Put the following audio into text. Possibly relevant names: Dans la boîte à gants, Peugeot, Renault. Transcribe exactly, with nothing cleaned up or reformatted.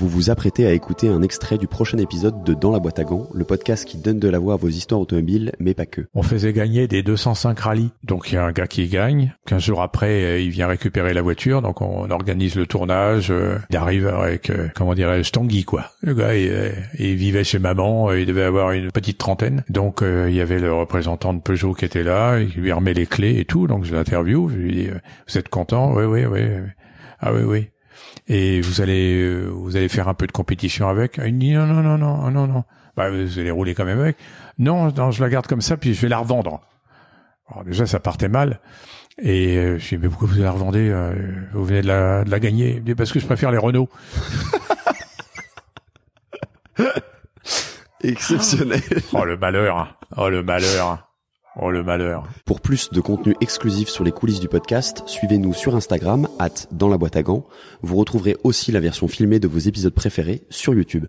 Vous vous apprêtez à écouter un extrait du prochain épisode de Dans la boîte à gants, le podcast qui donne de la voix à vos histoires automobiles, mais pas que. On faisait gagner des deux cent cinq rallyes. Donc il y a un gars qui gagne, quinze jours après, il vient récupérer la voiture, donc on organise le tournage, il arrive avec, comment dirais-je, Tanguy, quoi. Le gars, il, il vivait chez maman, il devait avoir une petite trentaine, donc il y avait le représentant de Peugeot qui était là, il lui remet les clés et tout, donc je l'interview, je lui dis « Vous êtes content ? Oui, oui, oui. Ah oui, oui. » Et vous allez vous allez faire un peu de compétition avec. Il dit non non non non non non. Bah vous allez rouler quand même avec. Non non je la garde comme ça puis je vais la revendre. Alors déjà ça partait mal et euh, je dis mais pourquoi vous la revendez? Vous venez de la de la gagner. Il me dit parce que je préfère les Renault. Exceptionnel. Oh le malheur. Oh le malheur. Oh le malheur. Pour plus de contenu exclusif sur les coulisses du podcast, suivez-nous sur Instagram, arobase dans la boîte à gants. Vous retrouverez aussi la version filmée de vos épisodes préférés sur YouTube.